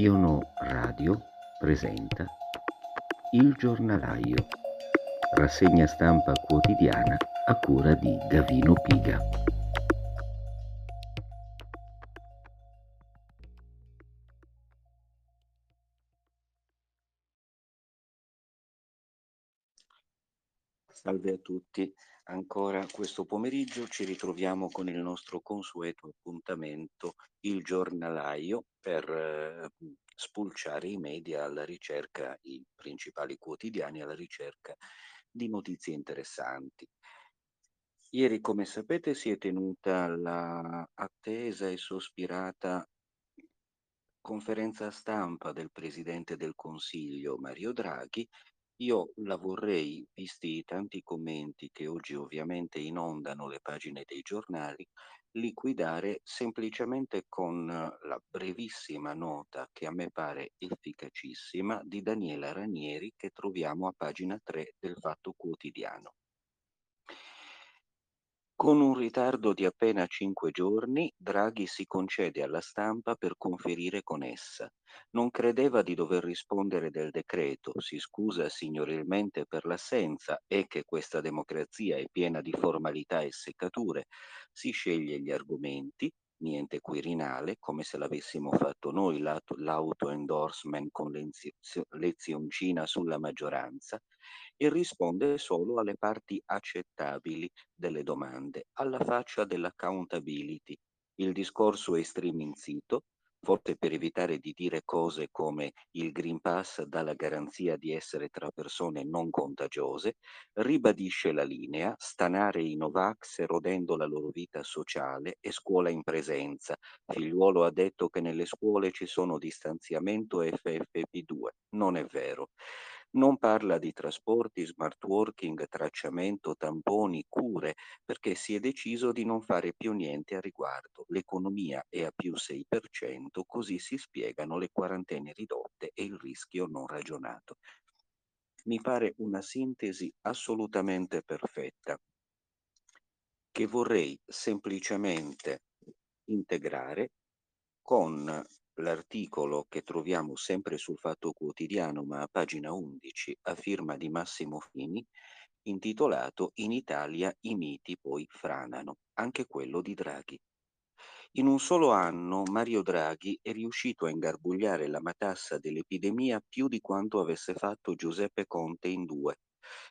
Iono Radio presenta Il Giornalaio, rassegna stampa quotidiana a cura di Gavino Piga. Salve a tutti, ancora questo pomeriggio ci ritroviamo con il nostro consueto appuntamento Il Giornalaio per spulciare i media alla ricerca, i principali quotidiani alla ricerca di notizie interessanti. Ieri, come sapete, si è tenuta la attesa e sospirata conferenza stampa del Presidente del Consiglio Mario Draghi. Io la vorrei, visti i tanti commenti che oggi ovviamente inondano le pagine dei giornali, liquidare semplicemente con la brevissima nota che a me pare efficacissima di Daniela Ranieri, che troviamo a pagina 3 del Fatto Quotidiano. Con un ritardo di appena 5 giorni, Draghi si concede alla stampa per conferire con essa. Non credeva di dover rispondere del decreto, si scusa signorilmente per l'assenza e che questa democrazia è piena di formalità e seccature. Si sceglie gli argomenti, niente Quirinale, come se l'avessimo fatto noi l'auto-endorsement con lezioncina sulla maggioranza, e risponde solo alle parti accettabili delle domande, alla faccia dell'accountability. Il discorso è striminzito, forse per evitare di dire cose come il Green Pass dà la garanzia di essere tra persone non contagiose, ribadisce la linea, stanare i Novax rodendo la loro vita sociale e scuola in presenza. Figliuolo ha detto che nelle scuole ci sono distanziamento e FFP2. Non è vero. Non parla di trasporti, smart working, tracciamento, tamponi, cure, perché si è deciso di non fare più niente a riguardo. L'economia è a più 6%, così si spiegano le quarantene ridotte e il rischio non ragionato. Mi pare una sintesi assolutamente perfetta, che vorrei semplicemente integrare con l'articolo che troviamo sempre sul Fatto Quotidiano, ma a pagina 11, a firma di Massimo Fini, intitolato In Italia i miti poi franano, anche quello di Draghi. In un solo anno Mario Draghi è riuscito a ingarbugliare la matassa dell'epidemia più di quanto avesse fatto Giuseppe Conte in 2.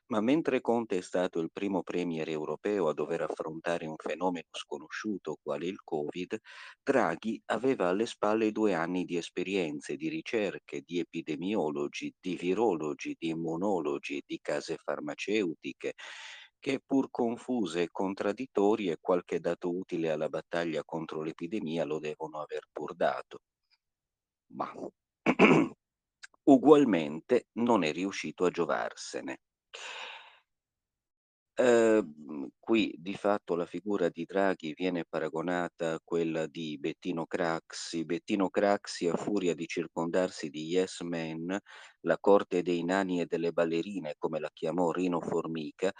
Ma mentre Conte è stato il primo premier europeo a dover affrontare un fenomeno sconosciuto quale il Covid, Draghi aveva alle spalle 2 anni di esperienze, di ricerche, di epidemiologi, di virologi, di immunologi, di case farmaceutiche, che pur confuse e contraddittorie qualche dato utile alla battaglia contro l'epidemia lo devono aver pur dato. Ma ugualmente non è riuscito a giovarsene. Qui di fatto la figura di Draghi viene paragonata a quella di Bettino Craxi. Bettino Craxi, a furia di circondarsi di yes men, la corte dei nani e delle ballerine, come la chiamò Rino Formica,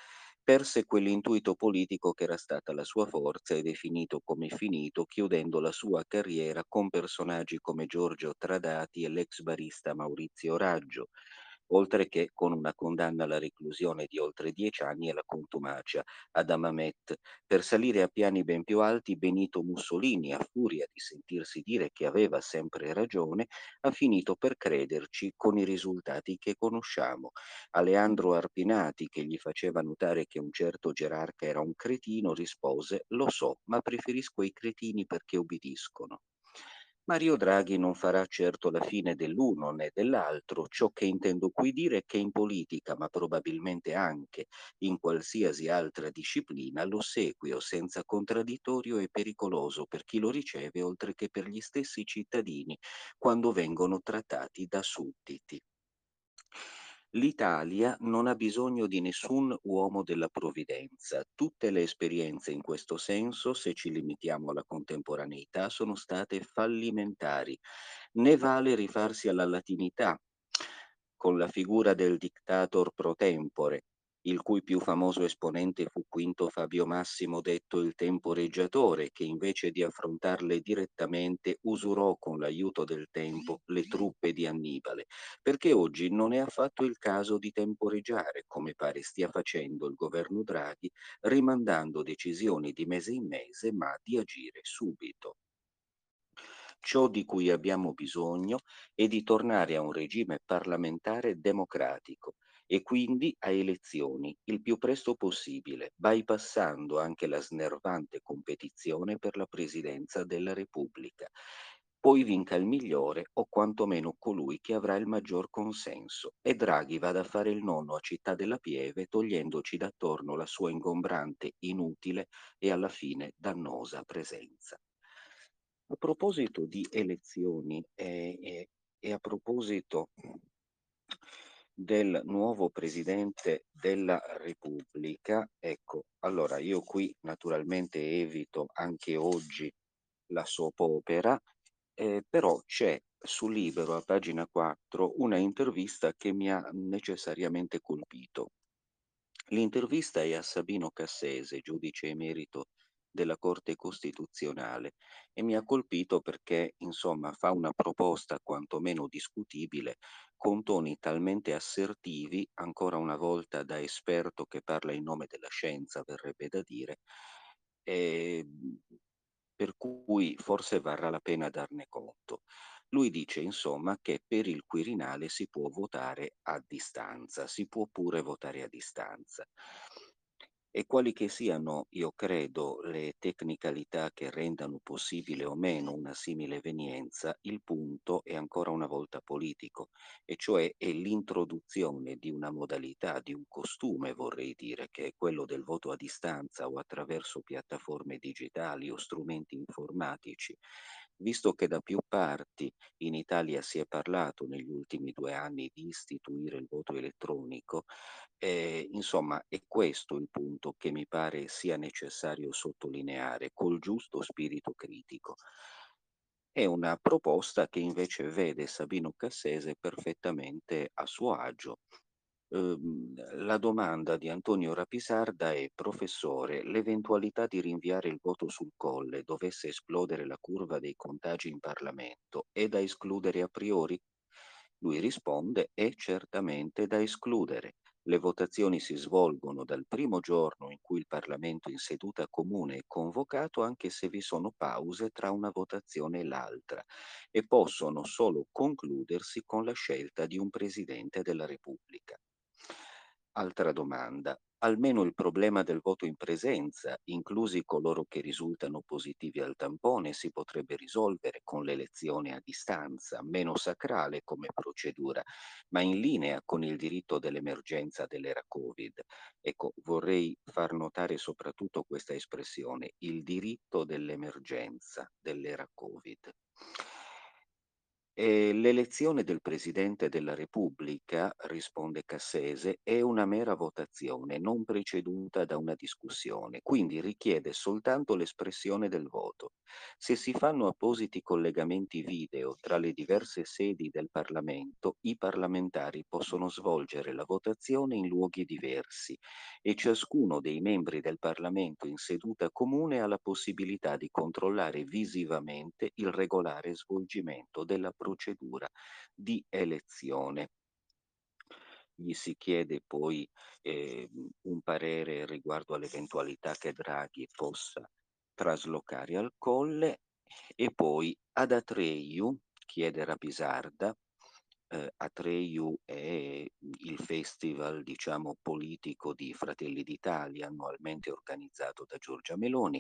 perse quell'intuito politico che era stata la sua forza ed è finito come è finito, chiudendo la sua carriera con personaggi come Giorgio Tradati e l'ex barista Maurizio Raggio, oltre che con una condanna alla reclusione di oltre 10 anni e la contumacia ad Amamet. Per salire a piani ben più alti, Benito Mussolini, a furia di sentirsi dire che aveva sempre ragione, ha finito per crederci con i risultati che conosciamo. Aleandro Arpinati, che gli faceva notare che un certo gerarca era un cretino, rispose: «Lo so, ma preferisco i cretini perché obbediscono». Mario Draghi non farà certo la fine dell'uno né dell'altro. Ciò che intendo qui dire è che in politica, ma probabilmente anche in qualsiasi altra disciplina, l'ossequio senza contraddittorio è pericoloso per chi lo riceve, oltre che per gli stessi cittadini quando vengono trattati da sudditi. L'Italia non ha bisogno di nessun uomo della provvidenza. Tutte le esperienze in questo senso, se ci limitiamo alla contemporaneità, sono state fallimentari. Ne vale rifarsi alla latinità, con la figura del dictator pro tempore. il cui più famoso esponente fu Quinto Fabio Massimo, detto il temporeggiatore, che invece di affrontarle direttamente usurò con l'aiuto del tempo le truppe di Annibale, perché oggi non è affatto il caso di temporeggiare, come pare stia facendo il governo Draghi, rimandando decisioni di mese in mese, ma di agire subito. Ciò di cui abbiamo bisogno è di tornare a un regime parlamentare democratico e quindi a elezioni il più presto possibile, bypassando anche la snervante competizione per la presidenza della Repubblica. Poi vinca il migliore o quantomeno colui che avrà il maggior consenso e Draghi vada a fare il nonno a Città della Pieve, togliendoci d'attorno la sua ingombrante, inutile e alla fine dannosa presenza. A proposito di elezioni e a proposito del nuovo Presidente della Repubblica, ecco, allora io qui naturalmente evito anche oggi la soap opera, però c'è su Libero a pagina 4 una intervista che mi ha necessariamente colpito. L'intervista è a Sabino Cassese, giudice emerito della Corte Costituzionale, e mi ha colpito perché, insomma, fa una proposta quantomeno discutibile con toni talmente assertivi, ancora una volta da esperto che parla in nome della scienza, verrebbe da dire, per cui forse varrà la pena darne conto. Lui dice, insomma, che per il Quirinale si può votare a distanza, si può pure votare a distanza. E quali che siano, io credo, le tecnicalità che rendano possibile o meno una simile evenienza, il punto è ancora una volta politico, e cioè è l'introduzione di una modalità, di un costume, vorrei dire, che è quello del voto a distanza o attraverso piattaforme digitali o strumenti informatici. Visto che da più parti in Italia si è parlato negli ultimi 2 anni di istituire il voto elettronico, insomma è questo il punto che mi pare sia necessario sottolineare col giusto spirito critico. È una proposta che invece vede Sabino Cassese perfettamente a suo agio. La domanda di Antonio Rapisarda è: professore, l'eventualità di rinviare il voto sul Colle dovesse esplodere la curva dei contagi in Parlamento è da escludere a priori? Lui risponde: è certamente da escludere. Le votazioni si svolgono dal primo giorno in cui il Parlamento in seduta comune è convocato, anche se vi sono pause tra una votazione e l'altra, e possono solo concludersi con la scelta di un Presidente della Repubblica. Altra domanda. Almeno il problema del voto in presenza, inclusi coloro che risultano positivi al tampone, si potrebbe risolvere con l'elezione a distanza, meno sacrale come procedura, ma in linea con il diritto dell'emergenza dell'era Covid. Ecco, vorrei far notare soprattutto questa espressione, il diritto dell'emergenza dell'era Covid. L'elezione del Presidente della Repubblica, risponde Cassese, è una mera votazione non preceduta da una discussione, quindi richiede soltanto l'espressione del voto. Se si fanno appositi collegamenti video tra le diverse sedi del Parlamento, i parlamentari possono svolgere la votazione in luoghi diversi e ciascuno dei membri del Parlamento in seduta comune ha la possibilità di controllare visivamente il regolare svolgimento della procedura di elezione. Gli si chiede poi un parere riguardo all'eventualità che Draghi possa traslocare al Colle, e poi ad Atreiu chiede Rapisarda. Atreiu è il festival, diciamo, politico di Fratelli d'Italia, annualmente organizzato da Giorgia Meloni,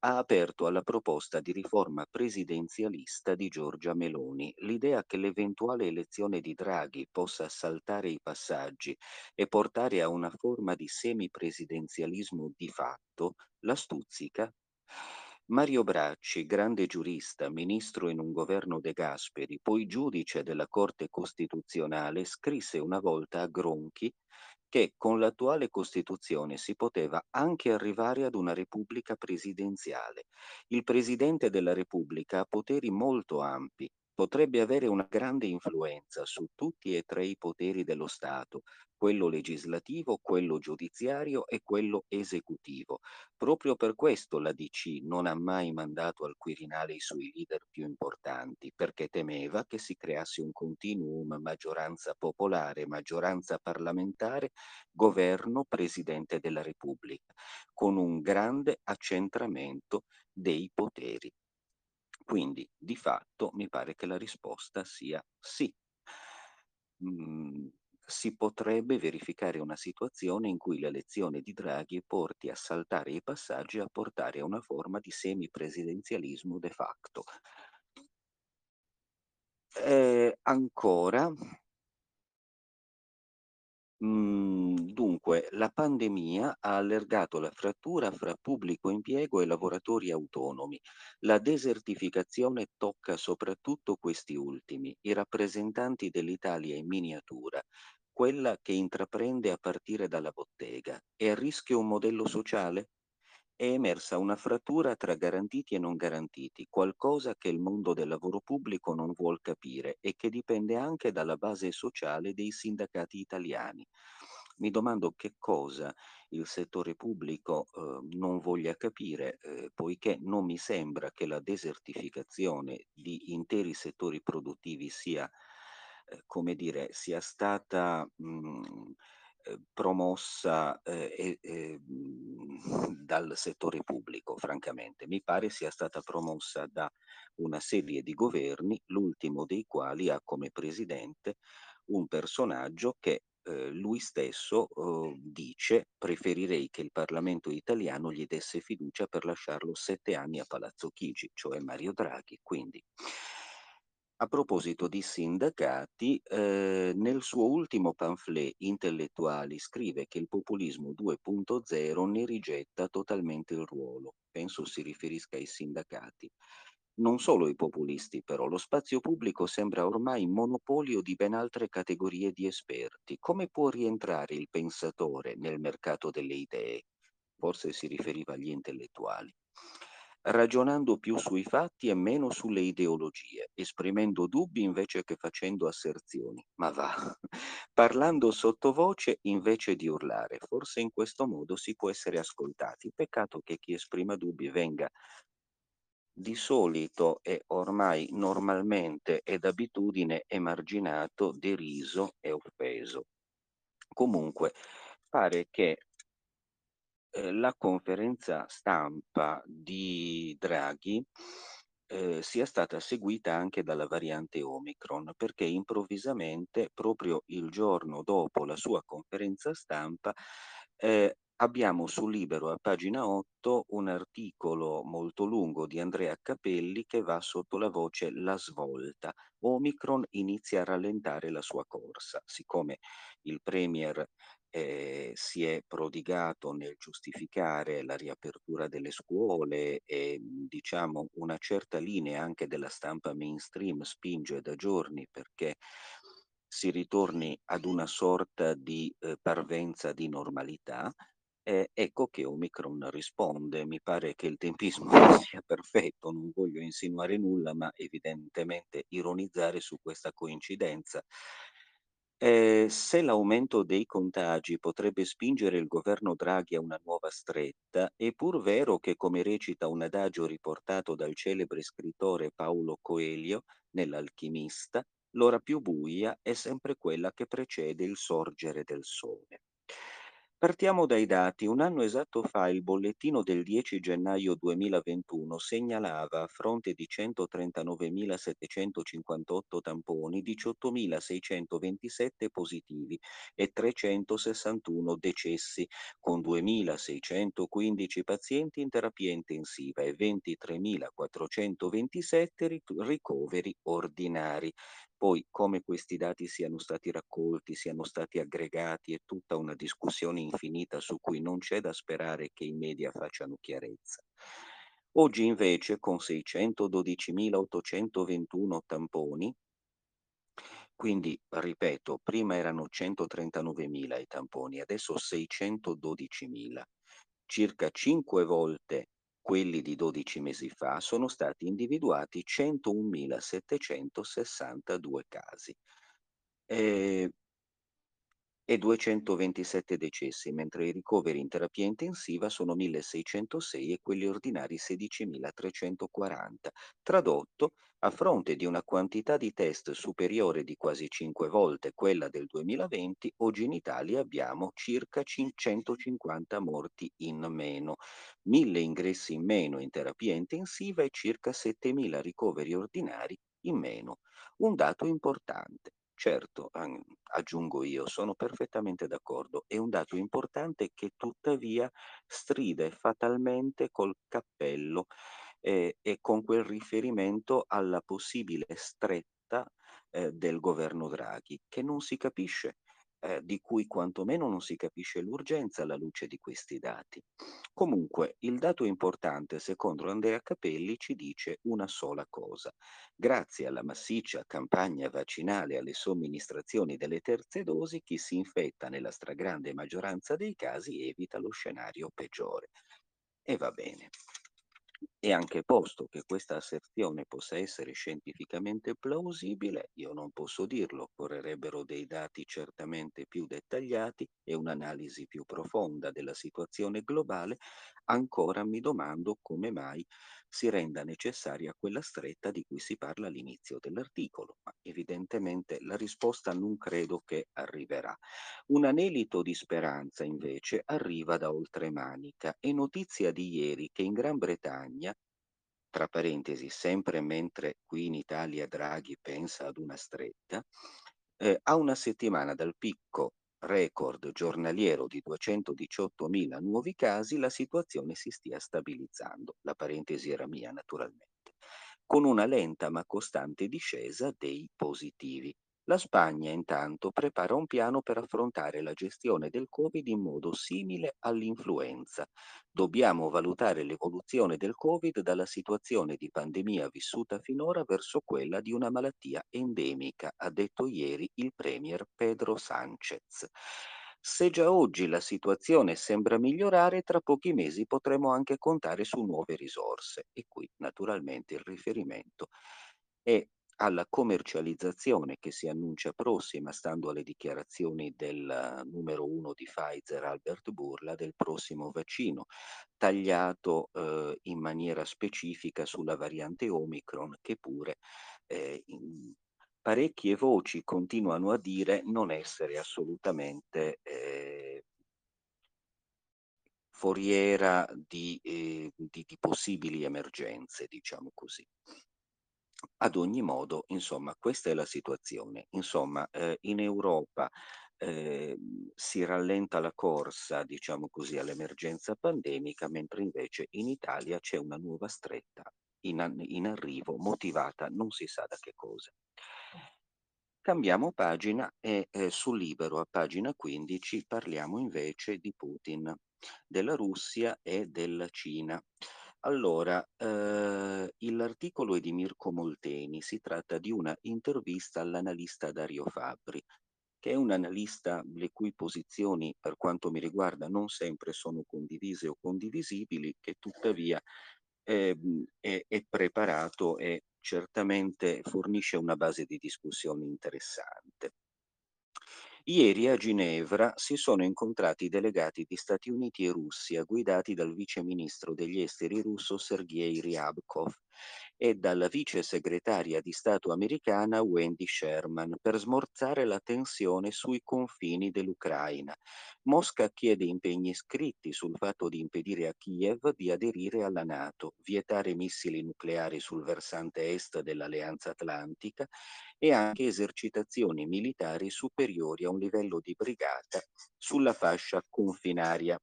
ha aperto alla proposta di riforma presidenzialista di Giorgia Meloni. L'idea che l'eventuale elezione di Draghi possa saltare i passaggi e portare a una forma di semipresidenzialismo di fatto la stuzzica. Mario Draghi, grande giurista, ministro in un governo De Gasperi, poi giudice della Corte Costituzionale, scrisse una volta a Gronchi che con l'attuale Costituzione si poteva anche arrivare ad una Repubblica presidenziale. Il Presidente della Repubblica ha poteri molto ampi, potrebbe avere una grande influenza su tutti e tre i poteri dello Stato, quello legislativo, quello giudiziario e quello esecutivo. Proprio per questo la DC non ha mai mandato al Quirinale i suoi leader più importanti, perché temeva che si creasse un continuum maggioranza popolare, maggioranza parlamentare, governo, presidente della Repubblica, con un grande accentramento dei poteri. Quindi, di fatto, mi pare che la risposta sia sì. Si potrebbe verificare una situazione in cui l'elezione di Draghi porti a saltare i passaggi e a portare a una forma di semipresidenzialismo de facto. Ancora, dunque, la pandemia ha allargato la frattura fra pubblico impiego e lavoratori autonomi. La desertificazione tocca soprattutto questi ultimi, i rappresentanti dell'Italia in miniatura, quella che intraprende a partire dalla bottega. È a rischio un modello sociale? È emersa una frattura tra garantiti e non garantiti, qualcosa che il mondo del lavoro pubblico non vuol capire e che dipende anche dalla base sociale dei sindacati italiani. Mi domando che cosa il settore pubblico non voglia capire, poiché non mi sembra che la desertificazione di interi settori produttivi sia, come dire, sia stata promossa dal settore pubblico, francamente. Mi pare sia stata promossa da una serie di governi, l'ultimo dei quali ha come presidente un personaggio che lui stesso dice: preferirei che il Parlamento italiano gli desse fiducia per lasciarlo 7 anni a Palazzo Chigi, cioè Mario Draghi. Quindi, a proposito di sindacati, nel suo ultimo pamphlet Intellettuali scrive che il populismo 2.0 ne rigetta totalmente il ruolo. Penso si riferisca ai sindacati. Non solo i populisti, però, lo spazio pubblico sembra ormai monopolio di ben altre categorie di esperti. Come può rientrare il pensatore nel mercato delle idee? Forse si riferiva agli intellettuali. Ragionando più sui fatti e meno sulle ideologie, esprimendo dubbi invece che facendo asserzioni. Ma va, parlando sottovoce invece di urlare. Forse in questo modo si può essere ascoltati. Peccato che chi esprima dubbi venga di solito e ormai normalmente ed abitudine emarginato, deriso e offeso. Comunque, pare che la conferenza stampa di Draghi sia stata seguita anche dalla variante Omicron, perché improvvisamente, proprio il giorno dopo la sua conferenza stampa, abbiamo su Libero a pagina 8 un articolo molto lungo di Andrea Capelli che va sotto la voce La svolta. Omicron inizia a rallentare la sua corsa. Siccome il premier si è prodigato nel giustificare la riapertura delle scuole e, diciamo, una certa linea anche della stampa mainstream spinge da giorni perché si ritorni ad una sorta di parvenza di normalità, ecco che Omicron risponde. Mi pare che il tempismo sia perfetto, non voglio insinuare nulla, ma evidentemente ironizzare su questa coincidenza. Se l'aumento dei contagi potrebbe spingere il governo Draghi a una nuova stretta, è pur vero che, come recita un adagio riportato dal celebre scrittore Paolo Coelho nell'Alchimista, l'ora più buia è sempre quella che precede il sorgere del sole. Partiamo dai dati. Un anno esatto fa il bollettino del 10 gennaio 2021 segnalava, a fronte di 139.758 tamponi, 18.627 positivi e 361 decessi, con 2.615 pazienti in terapia intensiva e 23.427 ricoveri ordinari. Poi, come questi dati siano stati raccolti, siano stati aggregati, è tutta una discussione infinita su cui non c'è da sperare che i media facciano chiarezza. Oggi invece, con 612.821 tamponi, quindi, ripeto, prima erano 139.000 i tamponi, adesso 612.000, circa 5 volte quelli di 12 mesi fa, sono stati individuati 101.762 casi e 227 decessi, mentre i ricoveri in terapia intensiva sono 1.606 e quelli ordinari 16.340. Tradotto, a fronte di una quantità di test superiore di quasi 5 volte quella del 2020, oggi in Italia abbiamo circa 550 morti in meno, 1.000 ingressi in meno in terapia intensiva e circa 7.000 ricoveri ordinari in meno. Un dato importante. Certo, aggiungo io, sono perfettamente d'accordo, è un dato importante che tuttavia stride fatalmente col cappello e con quel riferimento alla possibile stretta del governo Draghi, che non si capisce, di cui quantomeno non si capisce l'urgenza alla luce di questi dati. Comunque, il dato importante, secondo Andrea Capelli, ci dice una sola cosa. Grazie alla massiccia campagna vaccinale e alle somministrazioni delle terze dosi, chi si infetta nella stragrande maggioranza dei casi evita lo scenario peggiore. E va bene. E anche posto che questa asserzione possa essere scientificamente plausibile, io non posso dirlo, occorrerebbero dei dati certamente più dettagliati e un'analisi più profonda della situazione globale. Ancora mi domando come mai si renda necessaria quella stretta di cui si parla all'inizio dell'articolo, ma evidentemente la risposta non credo che arriverà. Un anelito di speranza invece arriva da oltremanica. È notizia di ieri che in Gran Bretagna, tra parentesi, sempre mentre qui in Italia Draghi pensa ad una stretta, a una settimana dal picco record giornaliero di 218.000 nuovi casi, la situazione si stia stabilizzando, la parentesi era mia naturalmente, con una lenta ma costante discesa dei positivi. La Spagna intanto prepara un piano per affrontare la gestione del Covid in modo simile all'influenza. Dobbiamo valutare l'evoluzione del Covid dalla situazione di pandemia vissuta finora verso quella di una malattia endemica, ha detto ieri il premier Pedro Sánchez. Se già oggi la situazione sembra migliorare, tra pochi mesi potremo anche contare su nuove risorse. E qui naturalmente il riferimento è alla commercializzazione che si annuncia prossima, stando alle dichiarazioni del numero uno di Pfizer, Albert Bourla, del prossimo vaccino, tagliato in maniera specifica sulla variante Omicron, che pure parecchie voci continuano a dire non essere assolutamente foriera di possibili emergenze, diciamo così. Ad ogni modo, insomma, questa è la situazione. Insomma, in Europa si rallenta la corsa, diciamo così, all'emergenza pandemica, mentre invece in Italia c'è una nuova stretta in arrivo, motivata non si sa da che cosa. Cambiamo pagina e su Libero, a pagina 15, parliamo invece di Putin, della Russia e della Cina. Allora, l'articolo è di Mirko Molteni, si tratta di una intervista all'analista Dario Fabbri, che è un analista le cui posizioni, per quanto mi riguarda, non sempre sono condivise o condivisibili, che tuttavia è preparato e certamente fornisce una base di discussione interessante. Ieri a Ginevra si sono incontrati i delegati di Stati Uniti e Russia, guidati dal vice ministro degli esteri russo Sergei Ryabkov e dalla vice segretaria di Stato americana Wendy Sherman, per smorzare la tensione sui confini dell'Ucraina. Mosca chiede impegni scritti sul fatto di impedire a Kiev di aderire alla NATO, vietare missili nucleari sul versante est dell'Alleanza Atlantica e anche esercitazioni militari superiori a un livello di brigata sulla fascia confinaria.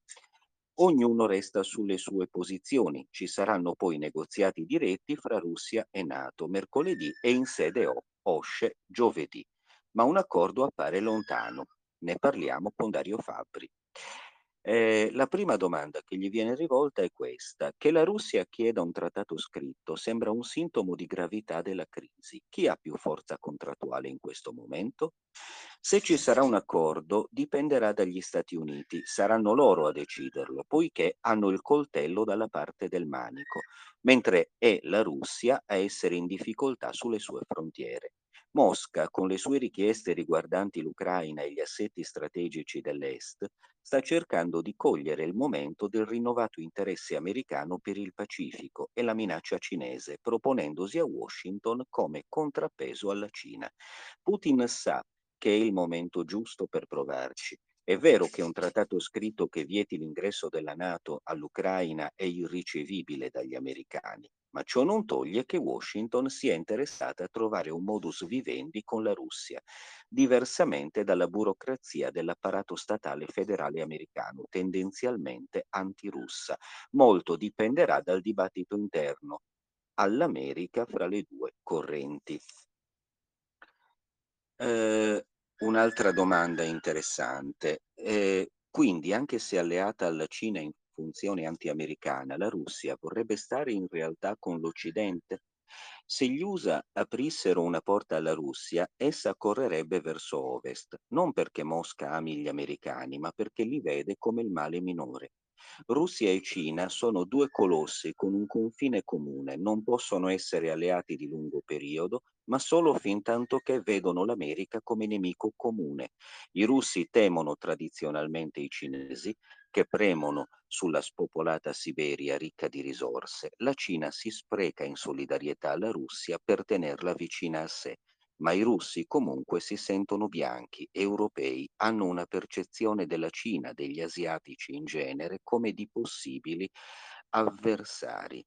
Ognuno resta sulle sue posizioni. Ci saranno poi negoziati diretti fra Russia e NATO mercoledì e in sede OSCE giovedì. Ma un accordo appare lontano. Ne parliamo con Dario Fabbri. La prima domanda che gli viene rivolta è questa: che la Russia chieda un trattato scritto sembra un sintomo di gravità della crisi. Chi ha più forza contrattuale in questo momento? Se ci sarà un accordo dipenderà dagli Stati Uniti, saranno loro a deciderlo, poiché hanno il coltello dalla parte del manico, mentre è la Russia a essere in difficoltà sulle sue frontiere. Mosca, con le sue richieste riguardanti l'Ucraina e gli assetti strategici dell'Est, sta cercando di cogliere il momento del rinnovato interesse americano per il Pacifico e la minaccia cinese, proponendosi a Washington come contrappeso alla Cina. Putin sa che è il momento giusto per provarci. È vero che un trattato scritto che vieti l'ingresso della NATO all'Ucraina è irricevibile dagli americani, ma ciò non toglie che Washington sia interessata a trovare un modus vivendi con la Russia, diversamente dalla burocrazia dell'apparato statale federale americano, tendenzialmente antirussa. Molto dipenderà dal dibattito interno all'America fra le due correnti. Un'altra domanda interessante. Quindi, anche se alleata alla Cina in funzione anti-americana, la Russia vorrebbe stare in realtà con l'Occidente? Se gli USA aprissero una porta alla Russia, essa correrebbe verso ovest, non perché Mosca ami gli americani, ma perché li vede come il male minore. Russia e Cina sono due colossi con un confine comune, non possono essere alleati di lungo periodo, ma solo fin tanto che vedono l'America come nemico comune. I russi temono tradizionalmente i cinesi, che premono sulla spopolata Siberia ricca di risorse. La Cina si spreca in solidarietà alla Russia per tenerla vicina a sé, ma i russi comunque si sentono bianchi, europei, hanno una percezione della Cina, degli asiatici in genere, come di possibili avversari.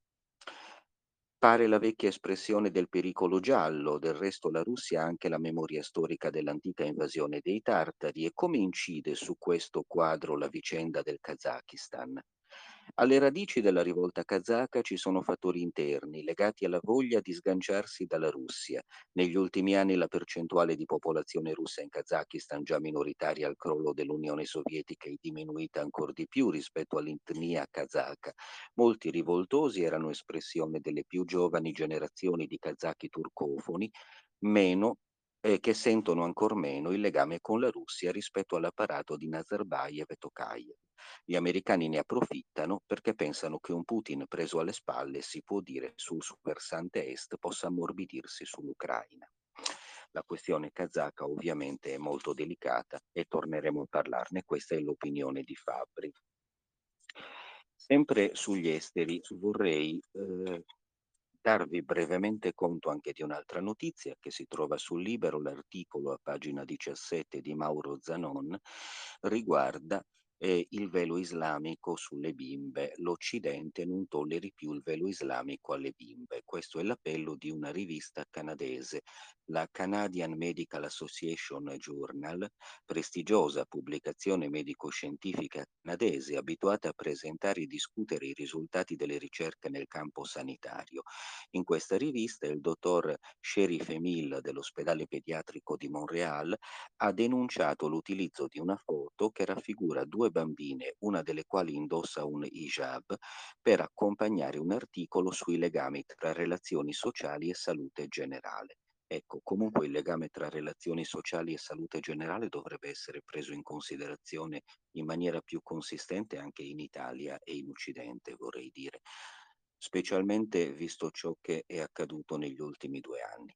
Pare la vecchia espressione del pericolo giallo, del resto la Russia ha anche la memoria storica dell'antica invasione dei tartari. E come incide su questo quadro la vicenda del Kazakistan? Alle radici della rivolta kazaka ci sono fattori interni legati alla voglia di sganciarsi dalla Russia. Negli ultimi anni la percentuale di popolazione russa in Kazakistan, già minoritaria al crollo dell'Unione Sovietica, è diminuita ancora di più rispetto all'etnia kazaka. Molti rivoltosi erano espressione delle più giovani generazioni di kazaki turcofoni, che sentono ancor meno il legame con la Russia rispetto all'apparato di Nazarbayev e Tokayev. Gli americani ne approfittano perché pensano che un Putin preso alle spalle, si può dire, sul versante est possa ammorbidirsi sull'Ucraina. La questione kazaka ovviamente è molto delicata e torneremo a parlarne, questa è l'opinione di Fabbri. Sempre sugli esteri vorrei darvi brevemente conto anche di un'altra notizia che si trova sul Libero. L'articolo a pagina 17 di Mauro Zanon riguarda il velo islamico sulle bimbe. L'Occidente non tolleri più il velo islamico alle bimbe. Questo è l'appello di una rivista canadese, la Canadian Medical Association Journal, prestigiosa pubblicazione medico-scientifica canadese abituata a presentare e discutere i risultati delle ricerche nel campo sanitario. In questa rivista il dottor Sherif Emil dell'ospedale pediatrico di Montreal ha denunciato l'utilizzo di una foto che raffigura due bambine, una delle quali indossa un hijab, per accompagnare un articolo sui legami tra relazioni sociali e salute generale. Ecco, comunque il legame tra relazioni sociali e salute generale dovrebbe essere preso in considerazione in maniera più consistente anche in Italia e in Occidente, vorrei dire, specialmente visto ciò che è accaduto negli ultimi 2 anni.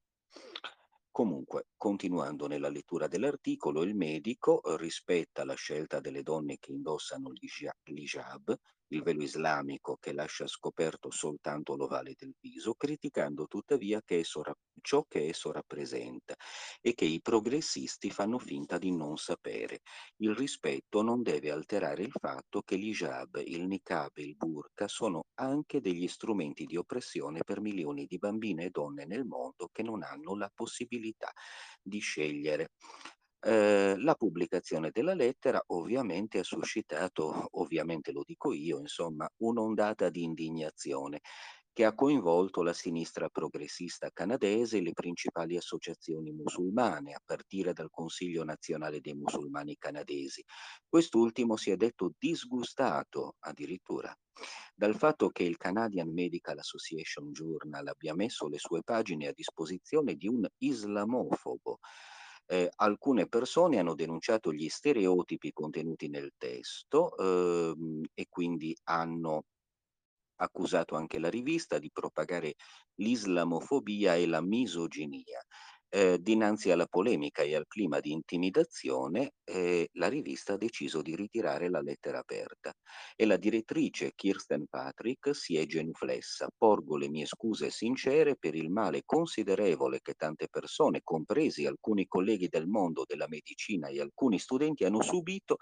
Comunque, continuando nella lettura dell'articolo, il medico rispetta la scelta delle donne che indossano l'hijab, il velo islamico che lascia scoperto soltanto l'ovale del viso, criticando tuttavia che ciò che esso rappresenta e che i progressisti fanno finta di non sapere. Il rispetto non deve alterare il fatto che l'hijab, il niqab e il burqa sono anche degli strumenti di oppressione per milioni di bambine e donne nel mondo che non hanno la possibilità di scegliere. La pubblicazione della lettera ovviamente ha suscitato, lo dico io, insomma, un'ondata di indignazione che ha coinvolto la sinistra progressista canadese e le principali associazioni musulmane, a partire dal Consiglio Nazionale dei Musulmani Canadesi. Quest'ultimo si è detto disgustato, addirittura, dal fatto che il Canadian Medical Association Journal abbia messo le sue pagine a disposizione di un islamofobo. Alcune persone hanno denunciato gli stereotipi contenuti nel testo e quindi hanno accusato anche la rivista di propagare l'islamofobia e la misoginia. Dinanzi alla polemica e al clima di intimidazione, la rivista ha deciso di ritirare la lettera aperta e la direttrice Kirsten Patrick si è genuflessa. Porgo le mie scuse sincere per il male considerevole che tante persone, compresi alcuni colleghi del mondo della medicina e alcuni studenti, hanno subito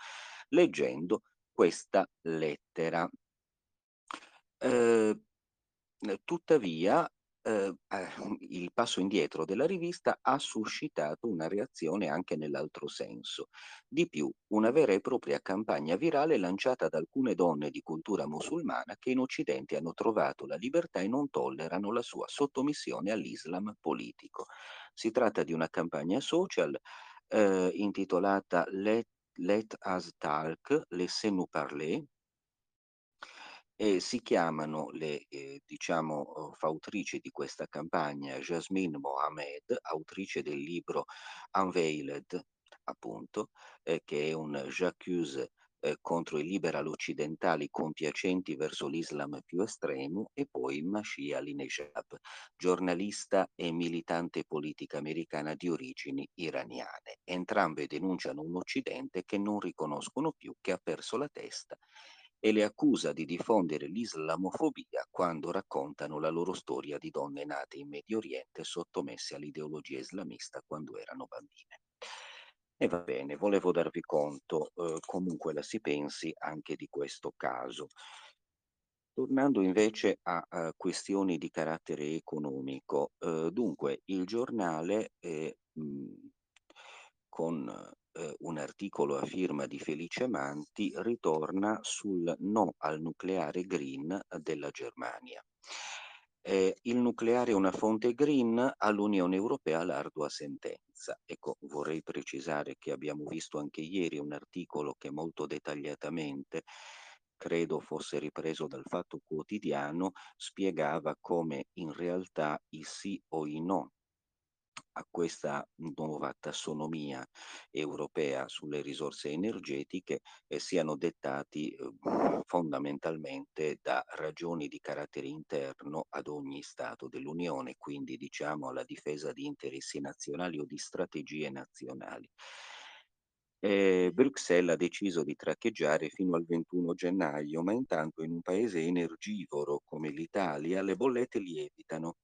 leggendo questa lettera. Tuttavia, il passo indietro della rivista ha suscitato una reazione anche nell'altro senso. Di più, una vera e propria campagna virale lanciata da alcune donne di cultura musulmana che in Occidente hanno trovato la libertà e non tollerano la sua sottomissione all'Islam politico. Si tratta di una campagna social intitolata Let Us Talk, Laissez-nous parler. Si chiamano le fautrici di questa campagna Jasmine Mohamed, autrice del libro Unveiled, appunto, che è un j'accuse contro i liberal occidentali compiacenti verso l'Islam più estremo, e poi Mashia Alinejab, giornalista e militante politica americana di origini iraniane. Entrambe denunciano un Occidente che non riconoscono più, che ha perso la testa, e le accusa di diffondere l'islamofobia quando raccontano la loro storia di donne nate in Medio Oriente sottomesse all'ideologia islamista quando erano bambine. E va bene, volevo darvi conto, comunque la si pensi, anche di questo caso. Tornando invece a questioni di carattere economico, dunque il giornale con un articolo a firma di Felice Manti ritorna sul no al nucleare green della Germania. Il nucleare è una fonte green, all'Unione Europea l'ardua sentenza. Ecco, vorrei precisare che abbiamo visto anche ieri un articolo che molto dettagliatamente, credo fosse ripreso dal Fatto Quotidiano, spiegava come in realtà i sì o i no a questa nuova tassonomia europea sulle risorse energetiche siano dettati fondamentalmente da ragioni di carattere interno ad ogni Stato dell'Unione, quindi diciamo alla difesa di interessi nazionali o di strategie nazionali. Bruxelles ha deciso di traccheggiare fino al 21 gennaio, ma intanto in un paese energivoro come l'Italia le bollette lievitano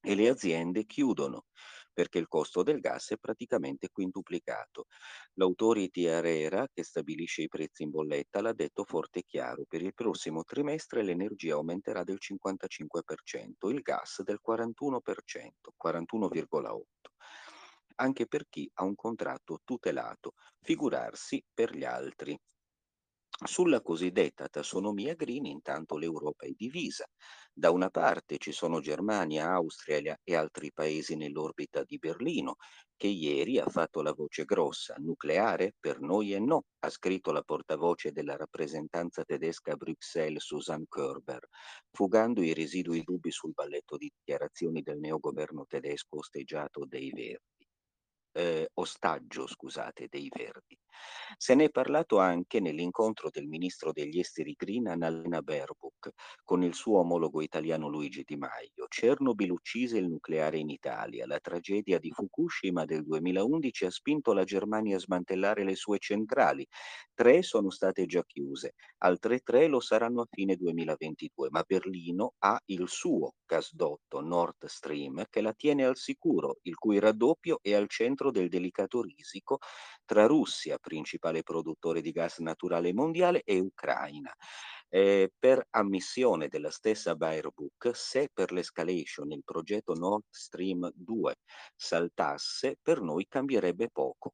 e le aziende chiudono perché il costo del gas è praticamente quintuplicato. L'autority ARERA, che stabilisce i prezzi in bolletta, l'ha detto forte e chiaro: per il prossimo trimestre l'energia aumenterà del 55%, il gas del 41%, 41,8%, anche per chi ha un contratto tutelato, figurarsi per gli altri. Sulla cosiddetta tassonomia green intanto l'Europa è divisa. Da una parte ci sono Germania, Austria e altri paesi nell'orbita di Berlino, che ieri ha fatto la voce grossa. Nucleare per noi e no, ha scritto la portavoce della rappresentanza tedesca a Bruxelles, Susan Körber, fugando i residui dubbi sul balletto di dichiarazioni del neogoverno tedesco osteggiato dei Verdi. Ostaggio, dei Verdi. Se ne è parlato anche nell'incontro del ministro degli esteri green Annalena Baerbock con il suo omologo italiano Luigi Di Maio. Chernobyl uccise il nucleare in Italia. La tragedia di Fukushima del 2011 ha spinto la Germania a smantellare le sue centrali. 3 sono state già chiuse, altre 3 lo saranno a fine 2022, ma Berlino ha il suo gasdotto Nord Stream che la tiene al sicuro, il cui raddoppio è al centro del delicato risico tra Russia, principale produttore di gas naturale mondiale, e Ucraina. Per ammissione della stessa Baerbock, se per l'escalation il progetto Nord Stream 2 saltasse, per noi cambierebbe poco,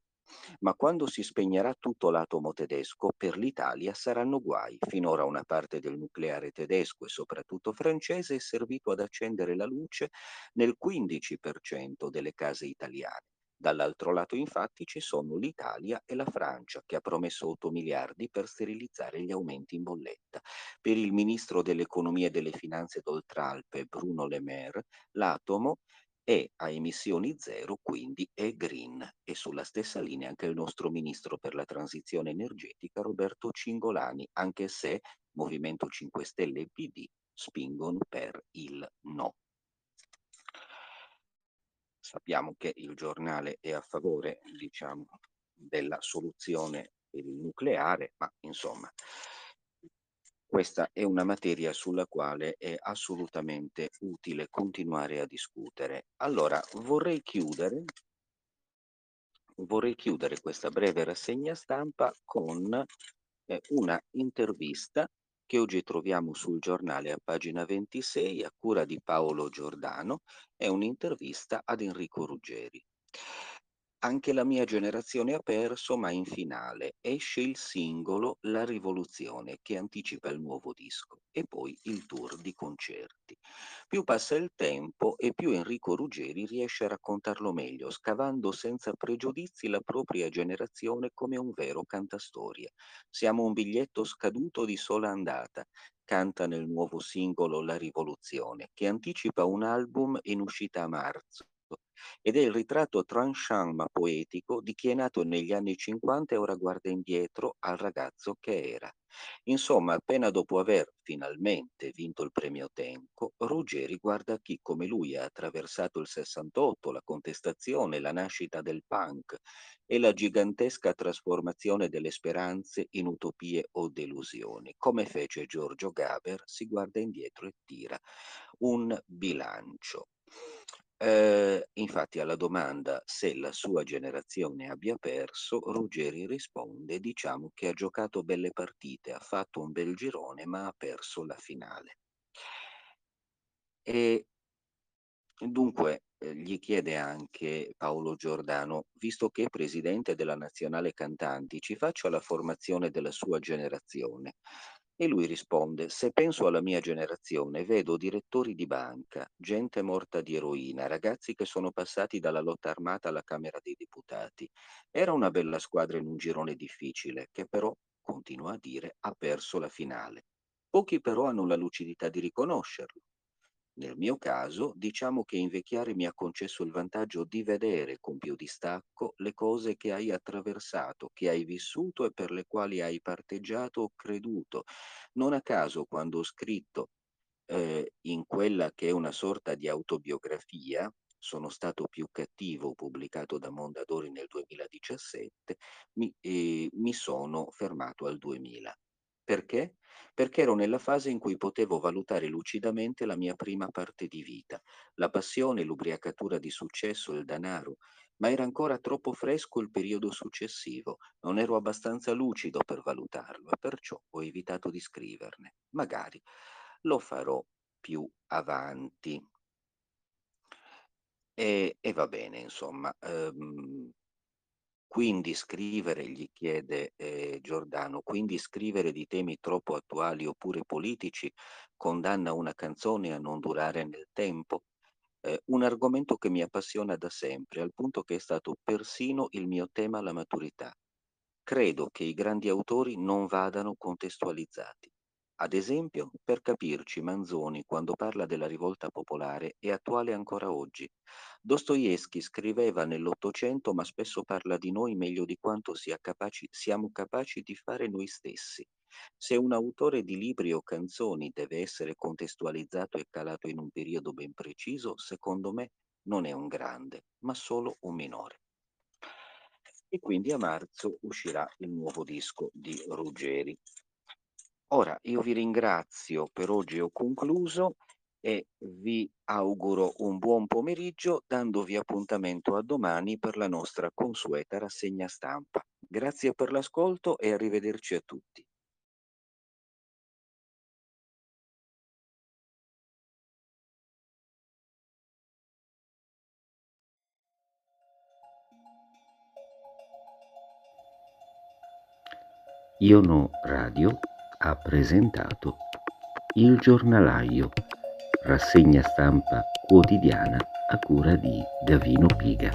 Ma quando si spegnerà tutto l'atomo tedesco, per l'Italia saranno guai. Finora una parte del nucleare tedesco e soprattutto francese è servito ad accendere la luce nel 15% delle case italiane. Dall'altro lato, infatti, ci sono l'Italia e la Francia, che ha promesso 8 miliardi per sterilizzare gli aumenti in bolletta. Per il ministro dell'Economia e delle Finanze d'Oltralpe, Bruno Le Maire, l'atomo è a emissioni zero, quindi è green. E sulla stessa linea anche il nostro ministro per la transizione energetica, Roberto Cingolani, anche se Movimento 5 Stelle e PD spingono per il no. Sappiamo che il giornale è a favore, diciamo, della soluzione per il nucleare, ma insomma, questa è una materia sulla quale è assolutamente utile continuare a discutere. Allora, vorrei chiudere questa breve rassegna stampa con una intervista che oggi troviamo sul giornale a pagina 26 a cura di Paolo Giordano. È un'intervista ad Enrico Ruggeri. Anche la mia generazione ha perso, ma in finale esce il singolo La Rivoluzione che anticipa il nuovo disco e poi il tour di concerti. Più passa il tempo e più Enrico Ruggeri riesce a raccontarlo meglio, scavando senza pregiudizi la propria generazione come un vero cantastorie. Siamo un biglietto scaduto di sola andata, canta nel nuovo singolo La Rivoluzione, che anticipa un album in uscita a marzo, ed è il ritratto tranchant ma poetico di chi è nato negli anni 50 e ora guarda indietro al ragazzo che era. Insomma, appena dopo aver finalmente vinto il premio Tenco, Ruggeri guarda chi come lui ha attraversato il 68, la contestazione, la nascita del punk e la gigantesca trasformazione delle speranze in utopie o delusioni. Come fece Giorgio Gaber, si guarda indietro e tira un bilancio. Infatti alla domanda se la sua generazione abbia perso, Ruggeri risponde: diciamo che ha giocato belle partite, ha fatto un bel girone, ma ha perso la finale. E dunque gli chiede anche Paolo Giordano, visto che è presidente della Nazionale Cantanti, ci faccia la formazione della sua generazione. E lui risponde: se penso alla mia generazione vedo direttori di banca, gente morta di eroina, ragazzi che sono passati dalla lotta armata alla Camera dei Deputati. Era una bella squadra in un girone difficile che però, continua a dire, ha perso la finale. Pochi però hanno la lucidità di riconoscerlo. Nel mio caso, diciamo che invecchiare mi ha concesso il vantaggio di vedere con più distacco le cose che hai attraversato, che hai vissuto e per le quali hai parteggiato o creduto. Non a caso, quando ho scritto in quella che è una sorta di autobiografia, Sono stato più cattivo, pubblicato da Mondadori nel 2017, mi sono fermato al 2000. Perché? Perché ero nella fase in cui potevo valutare lucidamente la mia prima parte di vita, la passione, l'ubriacatura di successo, il denaro, ma era ancora troppo fresco il periodo successivo, non ero abbastanza lucido per valutarlo e perciò ho evitato di scriverne. Magari lo farò più avanti. E va bene, insomma. Quindi scrivere, gli chiede Giordano, quindi scrivere di temi troppo attuali oppure politici condanna una canzone a non durare nel tempo? Un argomento che mi appassiona da sempre, al punto che è stato persino il mio tema alla maturità. Credo che i grandi autori non vadano contestualizzati. Ad esempio, per capirci, Manzoni, quando parla della rivolta popolare, è attuale ancora oggi. Dostoevskij scriveva nell'Ottocento, ma spesso parla di noi meglio di quanto siamo capaci di fare noi stessi. Se un autore di libri o canzoni deve essere contestualizzato e calato in un periodo ben preciso, secondo me non è un grande, ma solo un minore. E quindi a marzo uscirà il nuovo disco di Ruggeri. Ora io vi ringrazio, per oggi ho concluso e vi auguro un buon pomeriggio, dandovi appuntamento a domani per la nostra consueta rassegna stampa. Grazie per l'ascolto e arrivederci a tutti. Io No Radio ha presentato Il Giornalaio, rassegna stampa quotidiana a cura di Gavino Piga.